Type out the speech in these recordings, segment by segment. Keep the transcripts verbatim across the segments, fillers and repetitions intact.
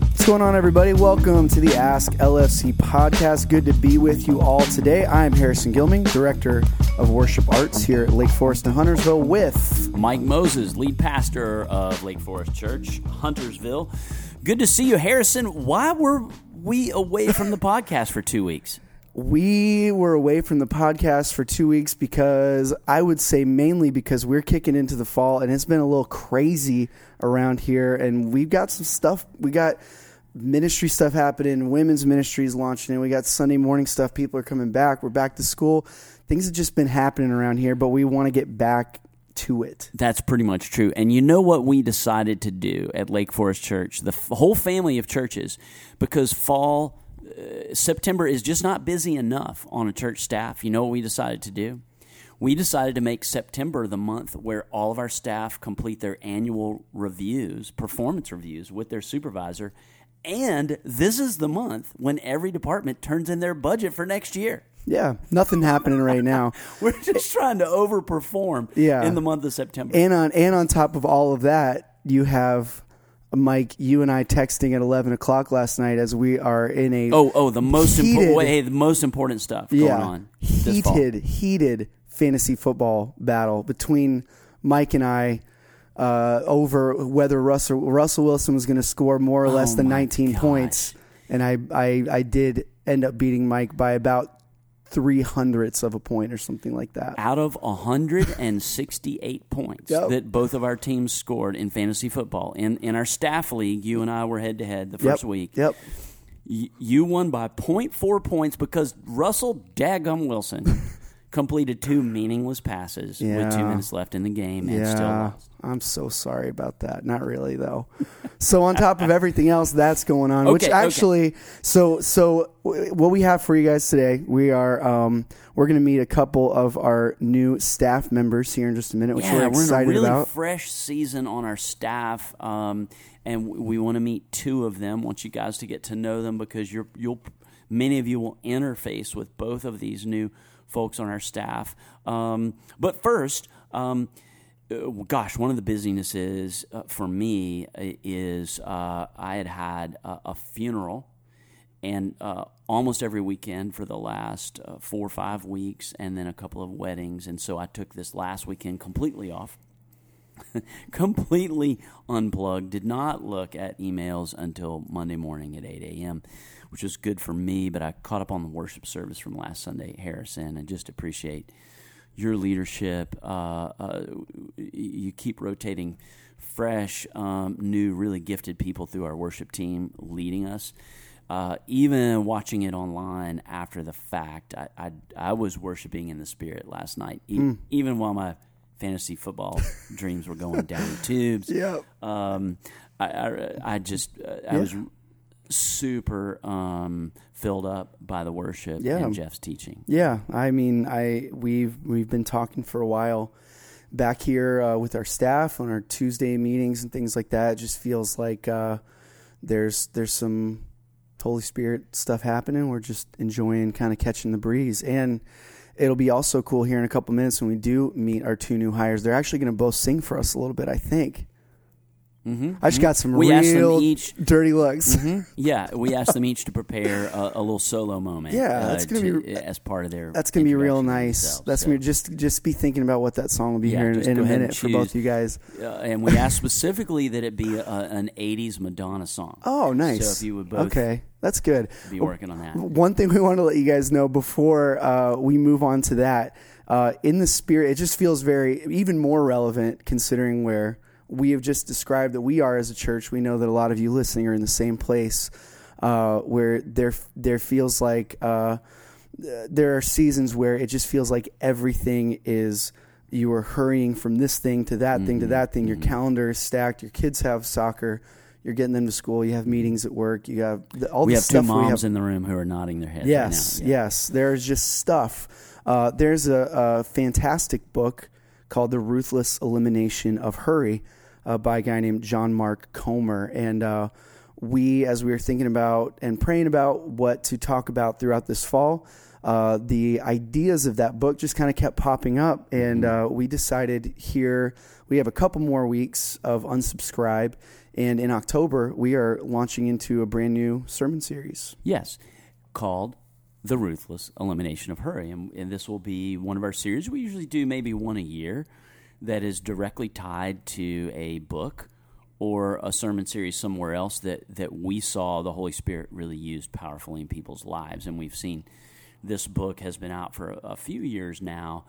What's going on, everybody? Welcome to the Ask L F C podcast. Good to be with you all today. I'm Harrison Gilming, Director of Worship Arts here at Lake Forest in Huntersville, with Mike Moses, lead pastor of Lake Forest Church, Huntersville. Good to see you, Harrison. Why were we away from the podcast for two weeks? We were away from the podcast for two weeks because I would say mainly because we're kicking into the fall, and it's been a little crazy around here, and we've got some stuff. We got ministry stuff happening, women's ministries launching, and we got Sunday morning stuff. People are coming back. We're back to school. Things have just been happening around here, but we want to get back to it. That's pretty much true. And you know what we decided to do at Lake Forest Church, the f- whole family of churches, because fall, uh, September is just not busy enough on a church staff. You know what we decided to do? We decided to make September the month where all of our staff complete their annual reviews, performance reviews with their supervisor. And this is the month when every department turns in their budget for next year. Yeah, nothing happening right now. We're just trying to overperform yeah. in the month of September. And on and on top of all of that, you have, Mike, you and I texting at eleven o'clock last night as we are in a oh oh the most important hey, the most important stuff going yeah, on. Heated heated fantasy football battle between Mike and I uh, over whether Russell Russell Wilson was going to score more or less oh than nineteen gosh. points, and I, I I did end up beating Mike by about three hundredths of a point or something like that. Out of one hundred sixty-eight points yep. that both of our teams scored in fantasy football. In in our staff league, you and I were head-to-head the first yep. week. Yep. Y- you won by zero point four points because Russell Daggum Wilson completed two meaningless passes yeah. with two minutes left in the game and yeah. still lost. I'm so sorry about that. Not really, though. So on top of everything else that's going on, okay, which actually, okay. so so what we have for you guys today, we are um, we're going to meet a couple of our new staff members here in just a minute, which yeah, we're excited we're in a really about. Fresh season on our staff, um, and we want to meet two of them. Want you guys to get to know them because you're you'll many of you will interface with both of these new folks on our staff. Um, but first, um, gosh, one of the businesses uh, for me is uh, I had had a, a funeral and uh, almost every weekend for the last uh, four or five weeks, and then a couple of weddings. And so I took this last weekend completely off, completely unplugged, did not look at emails until Monday morning at eight a.m., which was good for me, but I caught up on the worship service from last Sunday, Harrison, and just appreciate your leadership. Uh, uh, you keep rotating fresh, um, new, really gifted people through our worship team leading us. Uh, even watching it online after the fact, I, I, I was worshiping in the Spirit last night, e- mm. even while my fantasy football dreams were going down the tubes. Yep. Um, I, I, I just, uh, I yeah. was... super um, filled up by the worship yeah. and Jeff's teaching. Yeah, I mean, I we've we've been talking for a while back here uh, with our staff on our Tuesday meetings and things like that. It just feels like uh, there's there's some Holy Spirit stuff happening. We're just enjoying kind of catching the breeze, and it'll be also cool here in a couple minutes when we do meet our two new hires. They're actually going to both sing for us a little bit, I think. Mm-hmm. I just got some we real each, dirty looks. Mm-hmm. Yeah, we asked them each to prepare a, a little solo moment. Yeah, that's uh, gonna to, be as part of their. That's gonna be real nice. That's so. gonna be, just just be thinking about what that song will be yeah, here in, in a minute for both you guys. Uh, and we asked specifically that it be a, an eighties Madonna song. Oh, nice. So if you would both. Okay. That's good. Be working on that. One thing we want to let you guys know before uh, we move on to that, uh, in the Spirit, it just feels very even more relevant considering where we have just described that we are as a church. We know that a lot of you listening are in the same place uh, where there there feels like uh, there are seasons where it just feels like everything is, you are hurrying from this thing to that mm-hmm. thing to that thing. Your mm-hmm. calendar is stacked. Your kids have soccer. You're getting them to school. You have meetings at work. You have all we this have stuff. We have two moms in the room who are nodding their heads. Yes, right now. Yeah. Yes. There's just stuff. Uh, there's a, a fantastic book called The Ruthless Elimination of Hurry, Uh, by a guy named John Mark Comer. And uh, we, as we were thinking about and praying about what to talk about throughout this fall, uh, the ideas of that book just kind of kept popping up. And uh, we decided here, we have a couple more weeks of Unsubscribe. And in October, we are launching into a brand new sermon series. Yes, called The Ruthless Elimination of Hurry. And, and this will be one of our series. We usually do maybe one a year that is directly tied to a book or a sermon series somewhere else that, that we saw the Holy Spirit really used powerfully in people's lives. And we've seen this book has been out for a, a few years now,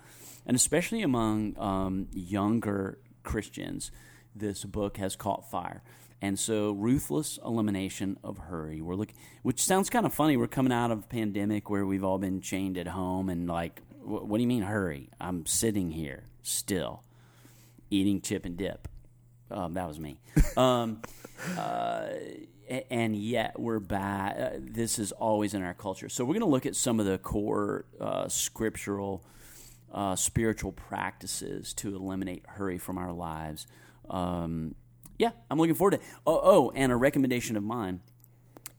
and especially among um, younger Christians, this book has caught fire. And so, Ruthless Elimination of Hurry. We're looking, which sounds kind of funny. We're coming out of a pandemic where we've all been chained at home and like, what, what do you mean hurry? I'm sitting here still, eating chip and dip. Um, that was me. Um, uh, and yet we're back. Uh, this is always in our culture. So we're going to look at some of the core uh, scriptural, uh, spiritual practices to eliminate hurry from our lives. Um, yeah, I'm looking forward to it. Oh, oh, and a recommendation of mine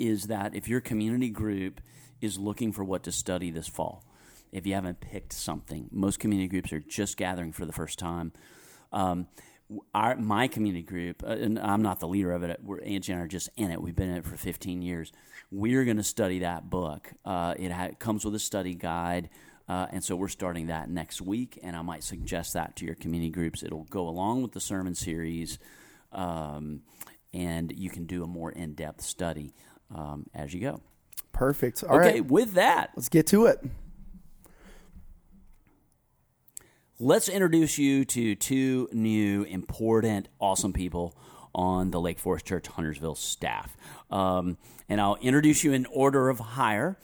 is that if your community group is looking for what to study this fall, if you haven't picked something, most community groups are just gathering for the first time. Um, our, my community group, and I'm not the leader of it, we're, Angie and I are just in it. We've been in it for fifteen years. We're going to study that book. Uh, it, ha- it comes with a study guide, uh, and so we're starting that next week, and I might suggest that to your community groups. It'll go along with the sermon series, um, and you can do a more in-depth study um, as you go. Perfect. All okay, right. Okay, with that, let's get to it. Let's introduce you to two new, important, awesome people on the Lake Forest Church Huntersville staff. Um, and I'll introduce you in order of hire.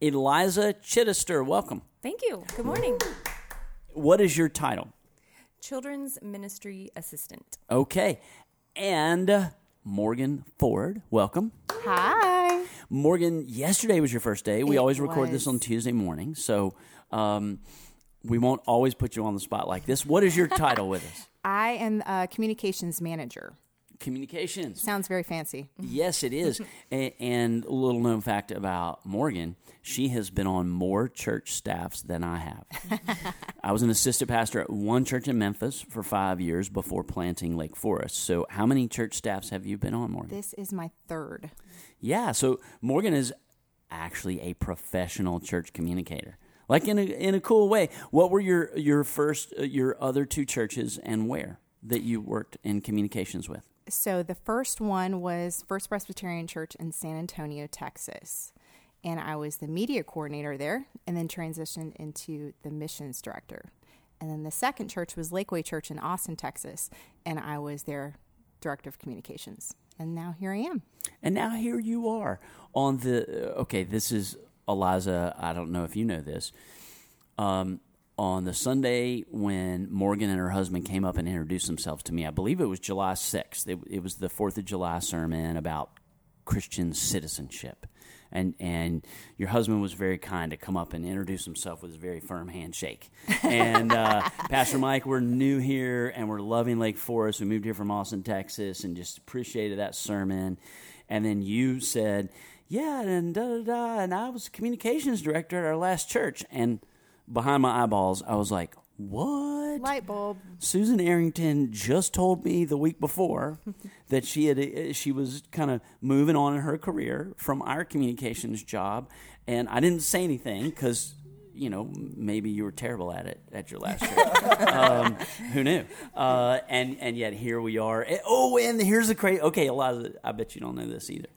Eliza Chittister, welcome. Thank you. Good morning. What is your title? Children's Ministry Assistant. Okay. And Morgan Ford, welcome. Hi. Morgan, yesterday was your first day. We it always record was. This on Tuesday morning, so... Um, we won't always put you on the spot like this. What is your title with us? I am a communications manager. Communications. Sounds very fancy. Yes, it is. a- and a little known fact about Morgan, she has been on more church staffs than I have. I was an assistant pastor at one church in Memphis for five years before planting Lake Forest. So how many church staffs have you been on, Morgan? This is my third. Yeah, so Morgan is actually a professional church communicator. Like in a in a cool way. What were your your first uh, your other two churches and where that you worked in communications with? So the first one was First Presbyterian Church in San Antonio, Texas, and I was the media coordinator there, and then transitioned into the missions director. And then the second church was Lakeway Church in Austin, Texas, and I was their director of communications. And now here I am. And now here you are on the uh, okay. This is. Eliza, I don't know if you know this, um, on the Sunday when Morgan and her husband came up and introduced themselves to me, I believe it was July sixth. It, it was the fourth of July sermon about Christian citizenship. And and your husband was very kind to come up and introduce himself with his very firm handshake. And uh, Pastor Mike, we're new here, and we're loving Lake Forest. We moved here from Austin, Texas, and just appreciated that sermon. And then you said... yeah, and da da da, and I was communications director at our last church. And behind my eyeballs, I was like, what? Light bulb. Susan Arrington just told me the week before that she had she was kind of moving on in her career from our communications job, and I didn't say anything because, you know, maybe you were terrible at it at your last church. um, who knew? Uh, and, and yet here we are. Oh, and here's the crazy... okay, Eliza, I bet you don't know this either.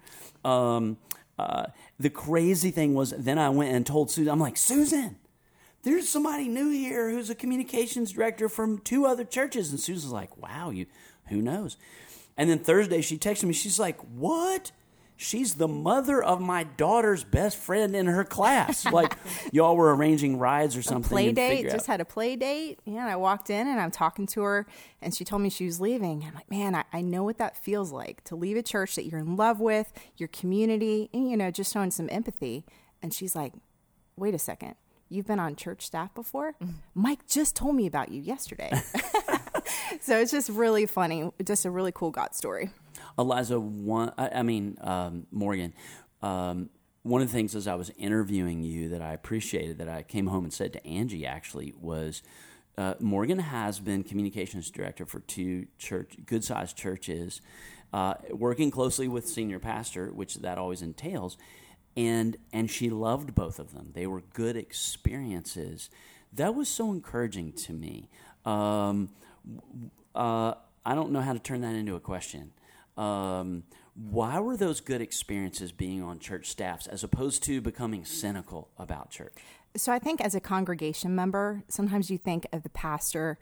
Um, uh, the crazy thing was, then I went and told Susan, I'm like, Susan, there's somebody new here who's a communications director from two other churches. And Susan's like, wow, you, who knows? And then Thursday she texted me, she's like, what? She's the mother of my daughter's best friend in her class. Like, y'all were arranging rides or something. A play date, just out. had a play date. Yeah, and I walked in and I'm talking to her, and she told me she was leaving. I'm like, man, I, I know what that feels like, to leave a church that you're in love with, your community, and, you know, just showing some empathy. And she's like, wait a second, you've been on church staff before? Mm-hmm. Mike just told me about you yesterday. So it's just really funny, just a really cool God story. Eliza, one, I mean, um, Morgan, um, one of the things as I was interviewing you that I appreciated, that I came home and said to Angie actually, was uh, Morgan has been communications director for two church, good-sized churches, uh, working closely with senior pastor, which that always entails, and and she loved both of them. They were good experiences. That was so encouraging to me. Um, uh, I don't know how to turn that into a question. Um, why were those good experiences being on church staffs as opposed to becoming cynical about church? So I think as a congregation member, sometimes you think of the pastor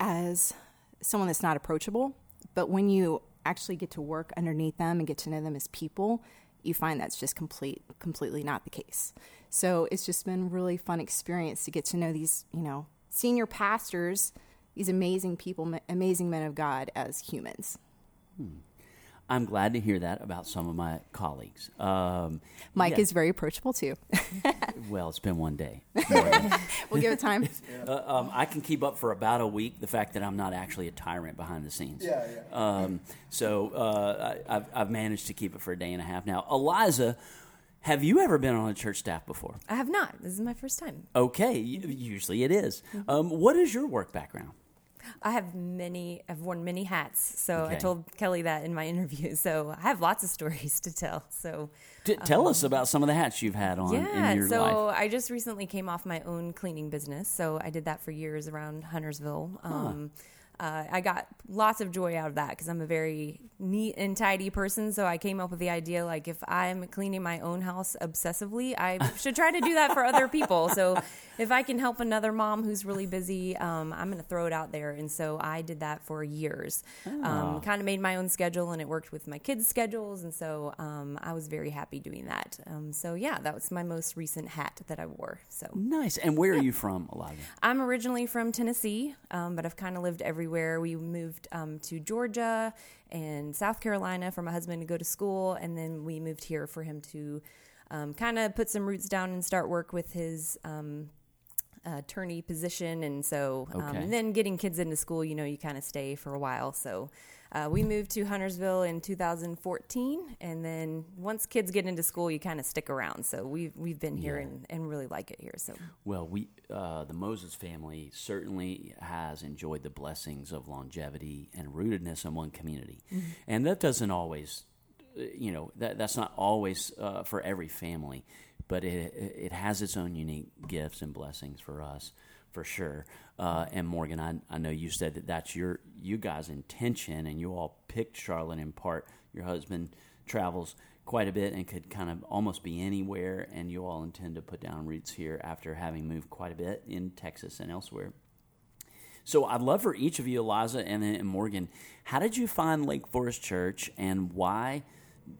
as someone that's not approachable, but when you actually get to work underneath them and get to know them as people, you find that's just complete, completely not the case. So it's just been a really fun experience to get to know these, you know, senior pastors, these amazing people, amazing men of God as humans. Hmm. I'm glad to hear that about some of my colleagues. Um, Mike yeah. is very approachable, too. Well, it's been one day. We'll give it time. Yeah. Uh, um, I can keep up for about a week the fact that I'm not actually a tyrant behind the scenes. Yeah, yeah. Um, so uh, I, I've, I've managed to keep it for a day and a half now. Eliza, have you ever been on a church staff before? I have not. This is my first time. Okay. Usually it is. Mm-hmm. Um, what is your work background? I have many, I've worn many hats, so okay. I told Kelly that in my interview, so I have lots of stories to tell. So, D- Tell um, us about some of the hats you've had on yeah, in your so life. Yeah, so I just recently came off my own cleaning business, so I did that for years around Huntersville. Um, huh. uh, I got lots of joy out of that because I'm a very neat and tidy person, so I came up with the idea, like, if I'm cleaning my own house obsessively, I should try to do that for other people, so... If I can help another mom who's really busy, um, I'm going to throw it out there. And so I did that for years. Oh. Um, kind of made my own schedule, and it worked with my kids' schedules. And so um, I was very happy doing that. Um, so, yeah, that was my most recent hat that I wore. So nice. And where yeah. are you from, Eliza? I'm originally from Tennessee, um, but I've kind of lived everywhere. We moved um, to Georgia and South Carolina for my husband to go to school. And then we moved here for him to um, kind of put some roots down and start work with his um attorney position, and so um, okay. and then getting kids into school, you know, you kind of stay for a while. So uh, we moved to Huntersville in two thousand fourteen, and then once kids get into school, you kind of stick around. So we've we've been here yeah. and, and really like it here. So well, we uh, the Moses family certainly has enjoyed the blessings of longevity and rootedness in one community, mm-hmm. and that doesn't always, you know, that that's not always uh, for every family. But it it has its own unique gifts and blessings for us, for sure. Uh, and Morgan, I, I know you said that that's your you guys' intention, and you all picked Charlotte in part. Your husband travels quite a bit and could kind of almost be anywhere, and you all intend to put down roots here after having moved quite a bit in Texas and elsewhere. So I'd love for each of you, Eliza and, and Morgan, how did you find Lake Forest Church, and why?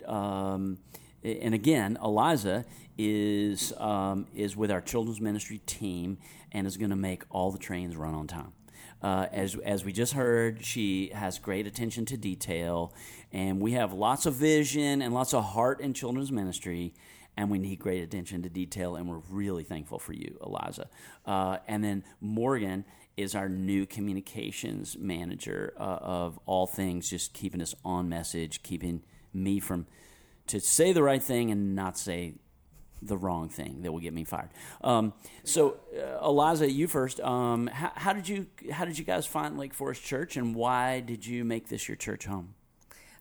Um, And again, Eliza is um, is with our children's ministry team and is going to make all the trains run on time. Uh, as as we just heard, she has great attention to detail, and we have lots of vision and lots of heart in children's ministry, and we need great attention to detail, and we're really thankful for you, Eliza. Uh, and then Morgan is our new communications manager uh, of all things, just keeping us on message, keeping me from... to say the right thing and not say the wrong thing that will get me fired. Um, so, uh, Eliza, you first. Um, how, how did you how did you guys find Lake Forest Church, and why did you make this your church home?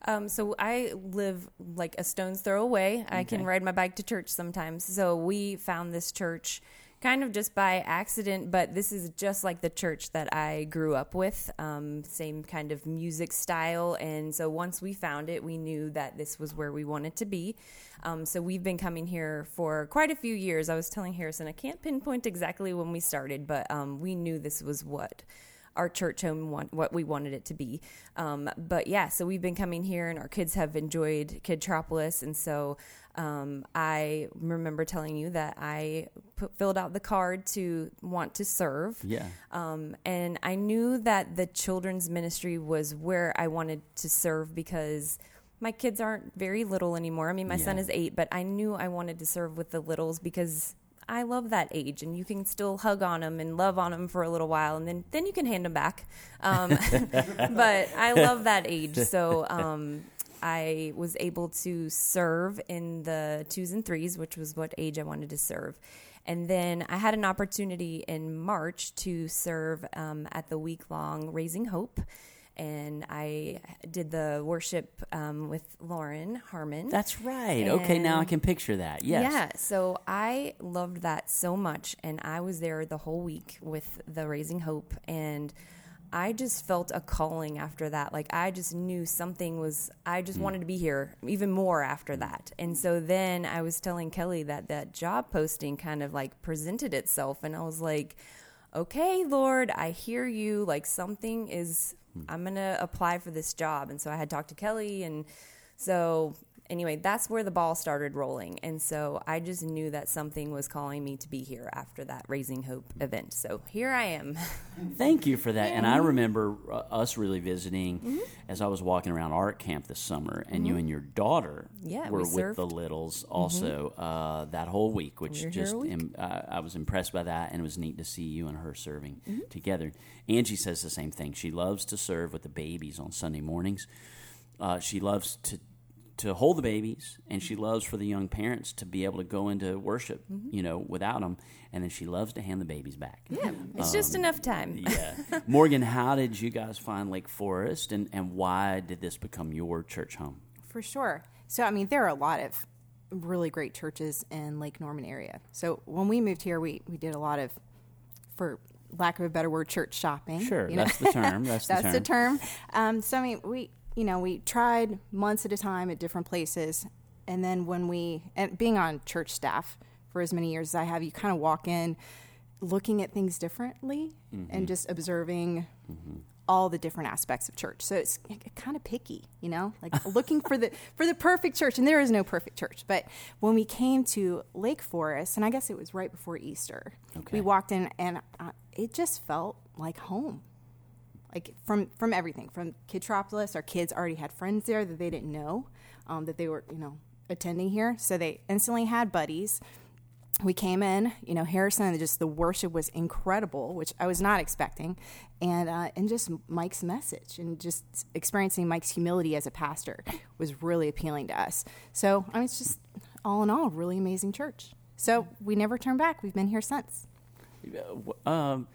Um, so I live like a stone's throw away. Okay. I can ride my bike to church sometimes. So we found this church kind of just by accident, but this is just like the church that I grew up with, um, same kind of music style. And so once we found it, we knew that this was where we wanted to be. Um, so we've been coming here for quite a few years. I was telling Harrison, I can't pinpoint exactly when we started, but um, we knew this was what our church home, want, what we wanted it to be. Um, but yeah, so we've been coming here, and our kids have enjoyed Kidtropolis. And so um, I remember telling you that I put, filled out the card to want to serve. Yeah. Um, and I knew that the children's ministry was where I wanted to serve because my kids aren't very little anymore. I mean, my yeah. son is eight, but I knew I wanted to serve with the littles because I love that age, and you can still hug on them and love on them for a little while, and then, then you can hand them back. Um, but I love that age. So um, I was able to serve in the twos and threes, which was what age I wanted to serve. And then I had an opportunity in March to serve um, at the week-long Raising Hope. And I did the worship um, with Lauren Harmon. That's right. And okay, now I can picture that. Yes. Yeah, so I loved that so much. And I was there the whole week with the Raising Hope. And I just felt a calling after that. Like, I just knew something was, I just mm. wanted to be here even more after that. And so then I was telling Kelly that that job posting kind of like presented itself. And I was like, okay, Lord, I hear you. Like, something is, mm. I'm going to apply for this job. And so I had talked to Kelly. And so anyway, that's where the ball started rolling. And so I just knew that something was calling me to be here after that Raising Hope event. So here I am. Thank you for that. Yeah. And I remember uh, us really visiting mm-hmm. as I was walking around art camp this summer, and mm-hmm. you and your daughter yeah, were we with the littles also mm-hmm. uh, that whole week, which we just week. Im- uh, I was impressed by that, and it was neat to see you and her serving mm-hmm. together. Angie says the same thing. She loves to serve with the babies on Sunday mornings. Uh, she loves to to hold the babies, and she loves for the young parents to be able to go into worship, mm-hmm. you know, without them, and then she loves to hand the babies back. Yeah, it's um, just enough time. Yeah. Morgan, how did you guys find Lake Forest, and, and why did this become your church home? For sure. So, I mean, there are a lot of really great churches in Lake Norman area. So when we moved here, we, we did a lot of, for lack of a better word, church shopping. Sure, you know? That's the term. That's the that's term. That's the term. Um, so, I mean, we... You know, we tried months at a time at different places, and then when we, and being on church staff for as many years as I have, you kind of walk in looking at things differently mm-hmm. and just observing mm-hmm. all the different aspects of church. So it's kind of picky, you know, like looking for the for the perfect church, and there is no perfect church. But when we came to Lake Forest, and I guess it was right before Easter, okay. we walked in, and uh, it just felt like home. Like from, from everything, from Kidtropolis, our kids already had friends there that they didn't know, um, that they were, you know, attending here. So they instantly had buddies. We came in, you know, Harrison, just the worship was incredible, which I was not expecting. And, uh, and just Mike's message and just experiencing Mike's humility as a pastor was really appealing to us. So, I mean, it's just all in all, really amazing church. So we never turned back. We've been here since. Um,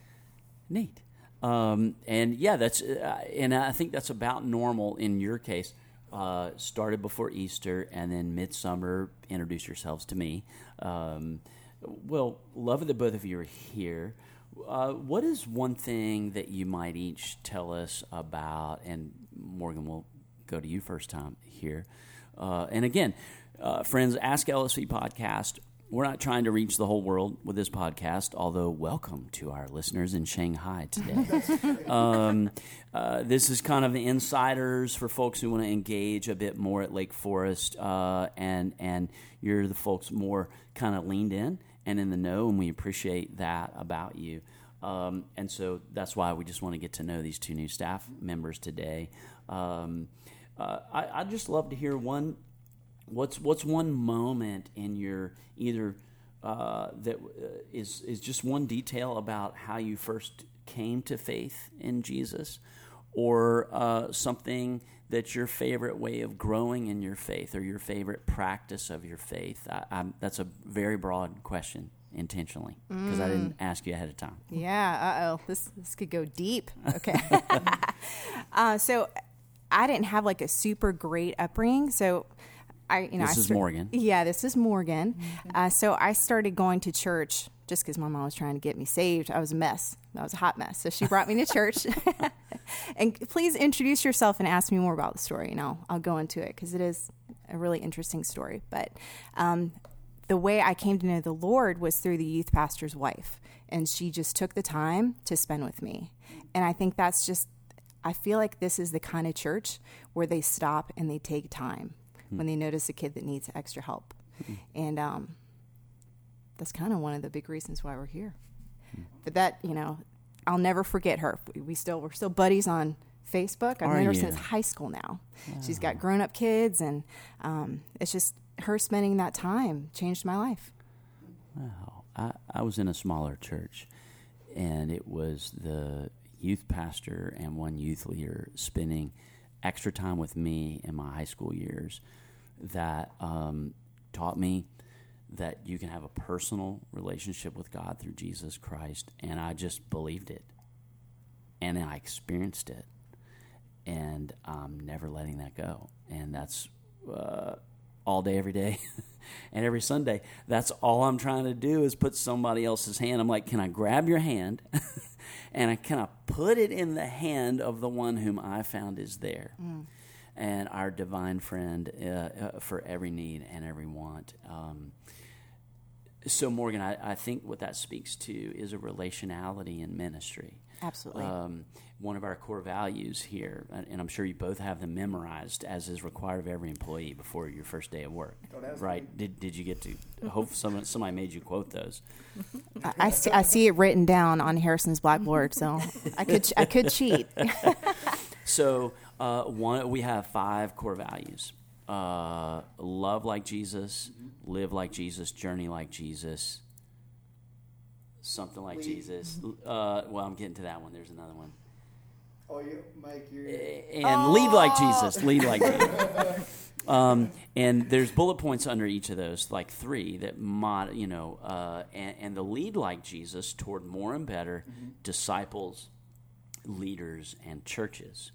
Nate. Um, and yeah, that's, uh, and I think that's about normal in your case, uh, started before Easter and then midsummer, introduce yourselves to me. Um, well, love that both of you are here. Uh, what is one thing that you might each tell us about, and Morgan, we'll go to you first time here. Uh, and again, uh, friends, Ask L S V podcast. We're not trying to reach the whole world with this podcast, although welcome to our listeners in Shanghai today. um, uh, this is kind of the insiders for folks who want to engage a bit more at Lake Forest, uh, and and you're the folks more kind of leaned in and in the know, and we appreciate that about you. Um, and so that's why we just want to get to know these two new staff members today. Um, uh, I, I'd just love to hear one. What's what's one moment in your either uh, that uh, is is just one detail about how you first came to faith in Jesus, or uh, something that's your favorite way of growing in your faith, or your favorite practice of your faith? I, I'm, that's a very broad question, intentionally, because mm. I didn't ask you ahead of time. Yeah. Uh oh. This this could go deep. Okay. uh, so I didn't have like a super great upbringing, so. I, you know, this I is start, Morgan. Yeah, this is Morgan. Mm-hmm. Uh, so I started going to church just because my mom was trying to get me saved. I was a mess. I was a hot mess. So she brought me to church. And please introduce yourself and ask me more about the story, and I'll, I'll go into it because it is a really interesting story. But um, the way I came to know the Lord was through the youth pastor's wife, and she just took the time to spend with me. And I think that's just, I feel like this is the kind of church where they stop and they take time when they notice a kid that needs extra help. Mm-hmm. And um, that's kind of one of the big reasons why we're here. Mm-hmm. But that, you know, I'll never forget her. We still, we're still buddies on Facebook. I've known her since high school now. Yeah. She's got grown-up kids, and um, it's just her spending that time changed my life. Wow. I, I was in a smaller church, and it was the youth pastor and one youth leader spending extra time with me in my high school years that um, taught me that you can have a personal relationship with God through Jesus Christ, and I just believed it, and I experienced it, and I'm never letting that go, and that's uh, all day, every day, and every Sunday. That's all I'm trying to do is put somebody else's hand. I'm like, can I grab your hand, and I can I put it in the hand of the one whom I found is there, mm. and our divine friend uh, uh, for every need and every want. Um, so, Morgan, I, I think what that speaks to is a relationality in ministry. Absolutely. Um, one of our core values here, and I'm sure you both have them memorized, as is required of every employee before your first day of work, right? Did did you get to, I hope someone, somebody made you quote those. I, I, see, I see it written down on Harrison's blackboard, so I could I could cheat. So uh, one, we have five core values. Uh, love like Jesus, live like Jesus, journey like Jesus, something like Lead. Jesus. Uh, well, I'm getting to that one. There's another one. Oh, you, Mike, you're... And oh! lead like Jesus. Lead like Jesus. Um, and there's bullet points under each of those, like three, that, mod, you know, uh, and, and the lead like Jesus toward more and better mm-hmm. disciples, leaders, and churches.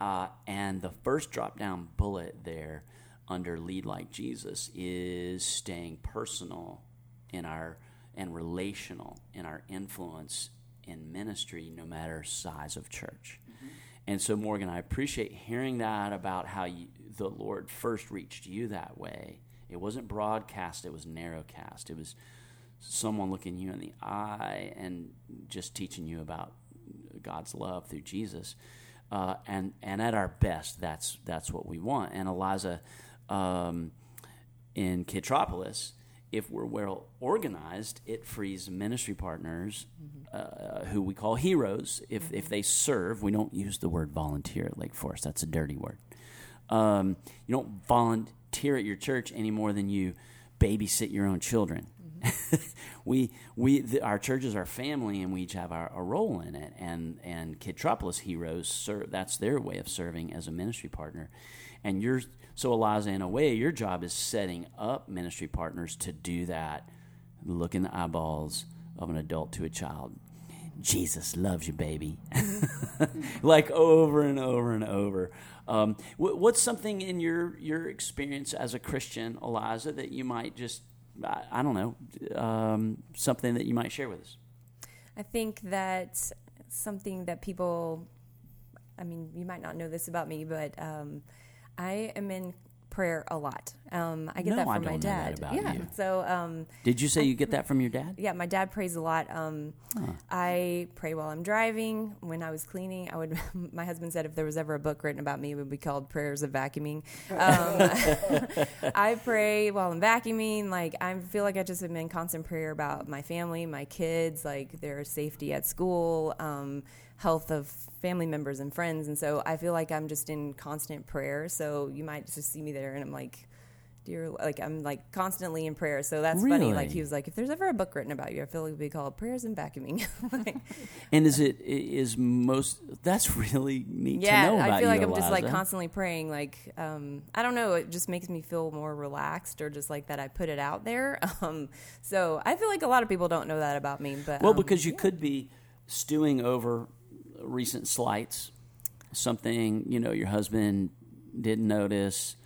Uh, and the first drop-down bullet there under lead like Jesus is staying personal in our and relational in our influence in ministry, no matter size of church. Mm-hmm. And so, Morgan, I appreciate hearing that about how you, the Lord first reached you that way. It wasn't broadcast, it was narrowcast. It was someone looking you in the eye and just teaching you about God's love through Jesus. Uh, and, and at our best, that's that's what we want. And Eliza, um, in Kidtropolis, if we're well organized, it frees ministry partners, mm-hmm. uh, who we call heroes. If mm-hmm. if they serve, we don't use the word volunteer at Lake Forest. That's a dirty word. Um, you don't volunteer at your church any more than you babysit your own children. Mm-hmm. we we the, our church is our family, and we each have our, a role in it. And and Kidtropolis heroes serve. That's their way of serving as a ministry partner. And you're so, Eliza, in a way, your job is setting up ministry partners to do that. Look in the eyeballs of an adult to a child. Jesus loves you, baby. Like over and over and over. Um, what's something in your, your experience as a Christian, Eliza, that you might just, I, I don't know, um, something that you might share with us? I think that something that people, I mean, you might not know this about me, but... Um, I am in prayer a lot. Um, I get no, that from I don't my dad. Know that about yeah. You. So, um, did you say I, you get that from your dad? Yeah, my dad prays a lot. Um, huh. I pray while I'm driving. When I was cleaning, I would. My husband said if there was ever a book written about me, it would be called Prayers of Vacuuming. Um, I pray while I'm vacuuming. Like I feel like I just am in constant prayer about my family, my kids, like their safety at school. Um, health of family members and friends, and so I feel like I'm just in constant prayer. So you might just see me there, and I'm like, dear, like I'm like constantly in prayer. So that's really funny. Like he was like, if there's ever a book written about you, I feel like it'd be called Prayers and Vacuuming. Like, and is it is most? That's really neat yeah, to know about you. I feel like you, I'm Eliza. Just like constantly praying. Like um, I don't know, it just makes me feel more relaxed, or just like that I put it out there. Um, so I feel like a lot of people don't know that about me, but well, um, because you yeah. could be stewing over recent slights, something, you know, your husband didn't notice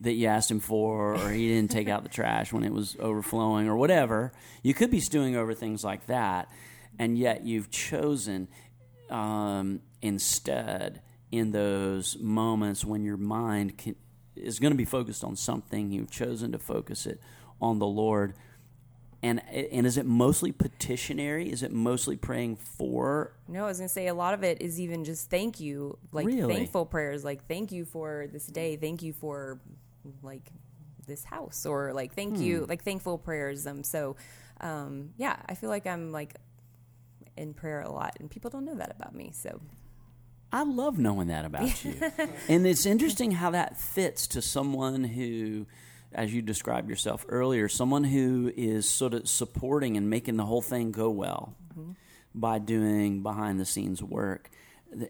that you asked him for, or he didn't take out the trash when it was overflowing, or whatever. You could be stewing over things like that, and yet you've chosen um, instead in those moments when your mind can, is going to be focused on something, you've chosen to focus it on the Lord. And and is it mostly petitionary? Is it mostly praying for? No, I was going to say a lot of it is even just thank you, like really? Thankful prayers, like thank you for this day, thank you for like this house, or like thank hmm. you, like thankful prayers. Um, so um, yeah, I feel like I'm like in prayer a lot, and people don't know that about me. So I love knowing that about you, and it's interesting how that fits to someone who, as you described yourself earlier, someone who is sort of supporting and making the whole thing go well mm-hmm. by doing behind-the-scenes work.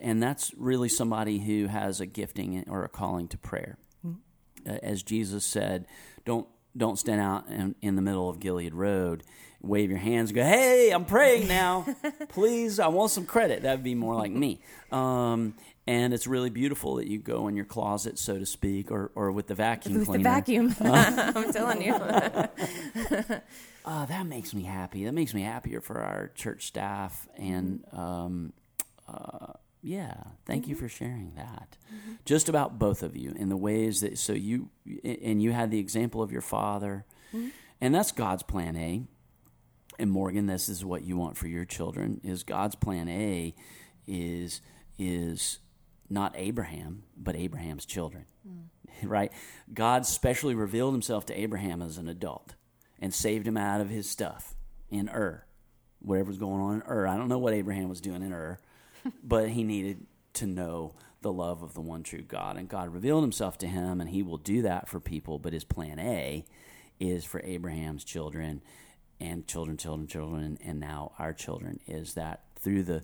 And that's really somebody who has a gifting or a calling to prayer. Mm-hmm. As Jesus said, don't don't stand out in, in the middle of Gilead Road, wave your hands and go, hey, I'm praying now. Please, I want some credit. That would be more like me. Um, and it's really beautiful that you go in your closet, so to speak, or, or with the vacuum with cleaner. With the vacuum. Uh, I'm telling you. uh, that makes me happy. That makes me happier for our church staff. And um, uh, yeah, thank mm-hmm. you for sharing that. Mm-hmm. Just about both of you in the ways that, so you, and you had the example of your father. Mm-hmm. And that's God's plan A. And Morgan, this is what you want for your children, is God's plan A is is not Abraham, but Abraham's children, mm. right? God specially revealed himself to Abraham as an adult and saved him out of his stuff in Ur, whatever's going on in Ur. I don't know what Abraham was doing in Ur, but he needed to know the love of the one true God. And God revealed himself to him, and he will do that for people, but his plan A is for Abraham's children and children, children, children, and now our children, is that through the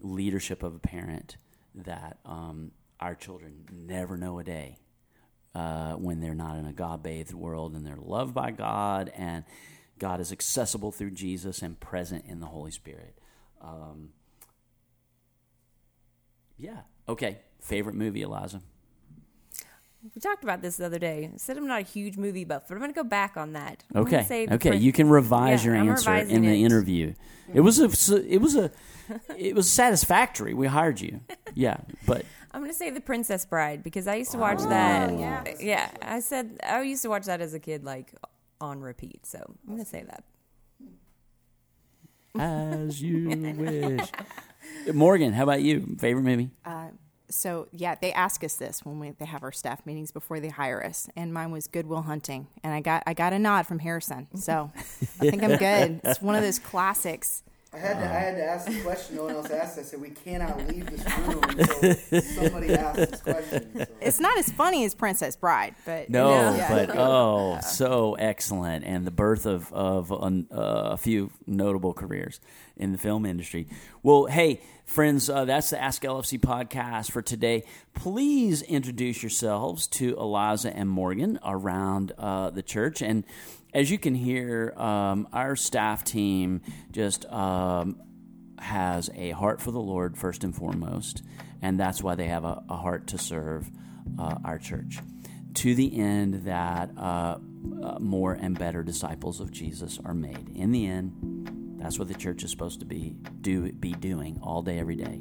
leadership of a parent that um, our children never know a day uh, when they're not in a God-bathed world, and they're loved by God, and God is accessible through Jesus and present in the Holy Spirit. Um, yeah. Okay. Favorite movie, Eliza? We talked about this the other day. I said I'm not a huge movie buff, but I'm going to go back on that. I'm okay. Say okay, print. You can revise yeah, your I'm answer in the it. interview. It was a it was a it was satisfactory. We hired you. Yeah, but I'm going to say The Princess Bride, because I used to watch oh, that. Yeah. yeah, I said I used to watch that as a kid, like on repeat. So I'm going to say that. As you wish. Morgan, how about you? Favorite movie? Uh, So, yeah, they ask us this when we, they have our staff meetings before they hire us. And mine was Good Will Hunting. And I got I got a nod from Harrison. So I think I'm good. It's one of those classics. I had to, I had to ask the question. No one else asked. I said, we cannot leave this room until somebody asks this question. So. It's not as funny as Princess Bride. but No, no. Yeah. but oh, so excellent. And the birth of, of a, a few notable careers in the film industry. Well, hey, friends, uh, that's the Ask L F C podcast for today. Please introduce yourselves to Eliza and Morgan around uh, the church. And as you can hear, um, our staff team just um, has a heart for the Lord first and foremost, and that's why they have a, a heart to serve uh, our church, to the end that uh, uh, more and better disciples of Jesus are made. In the end, that's what the church is supposed to be do be doing all day, every day.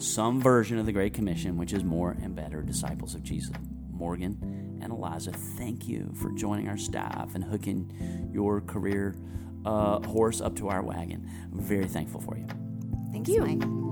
Some version of the Great Commission, which is more and better disciples of Jesus. Morgan and Eliza, thank you for joining our staff and hooking your career uh, horse up to our wagon. I'm very thankful for you. Thank you. Mike.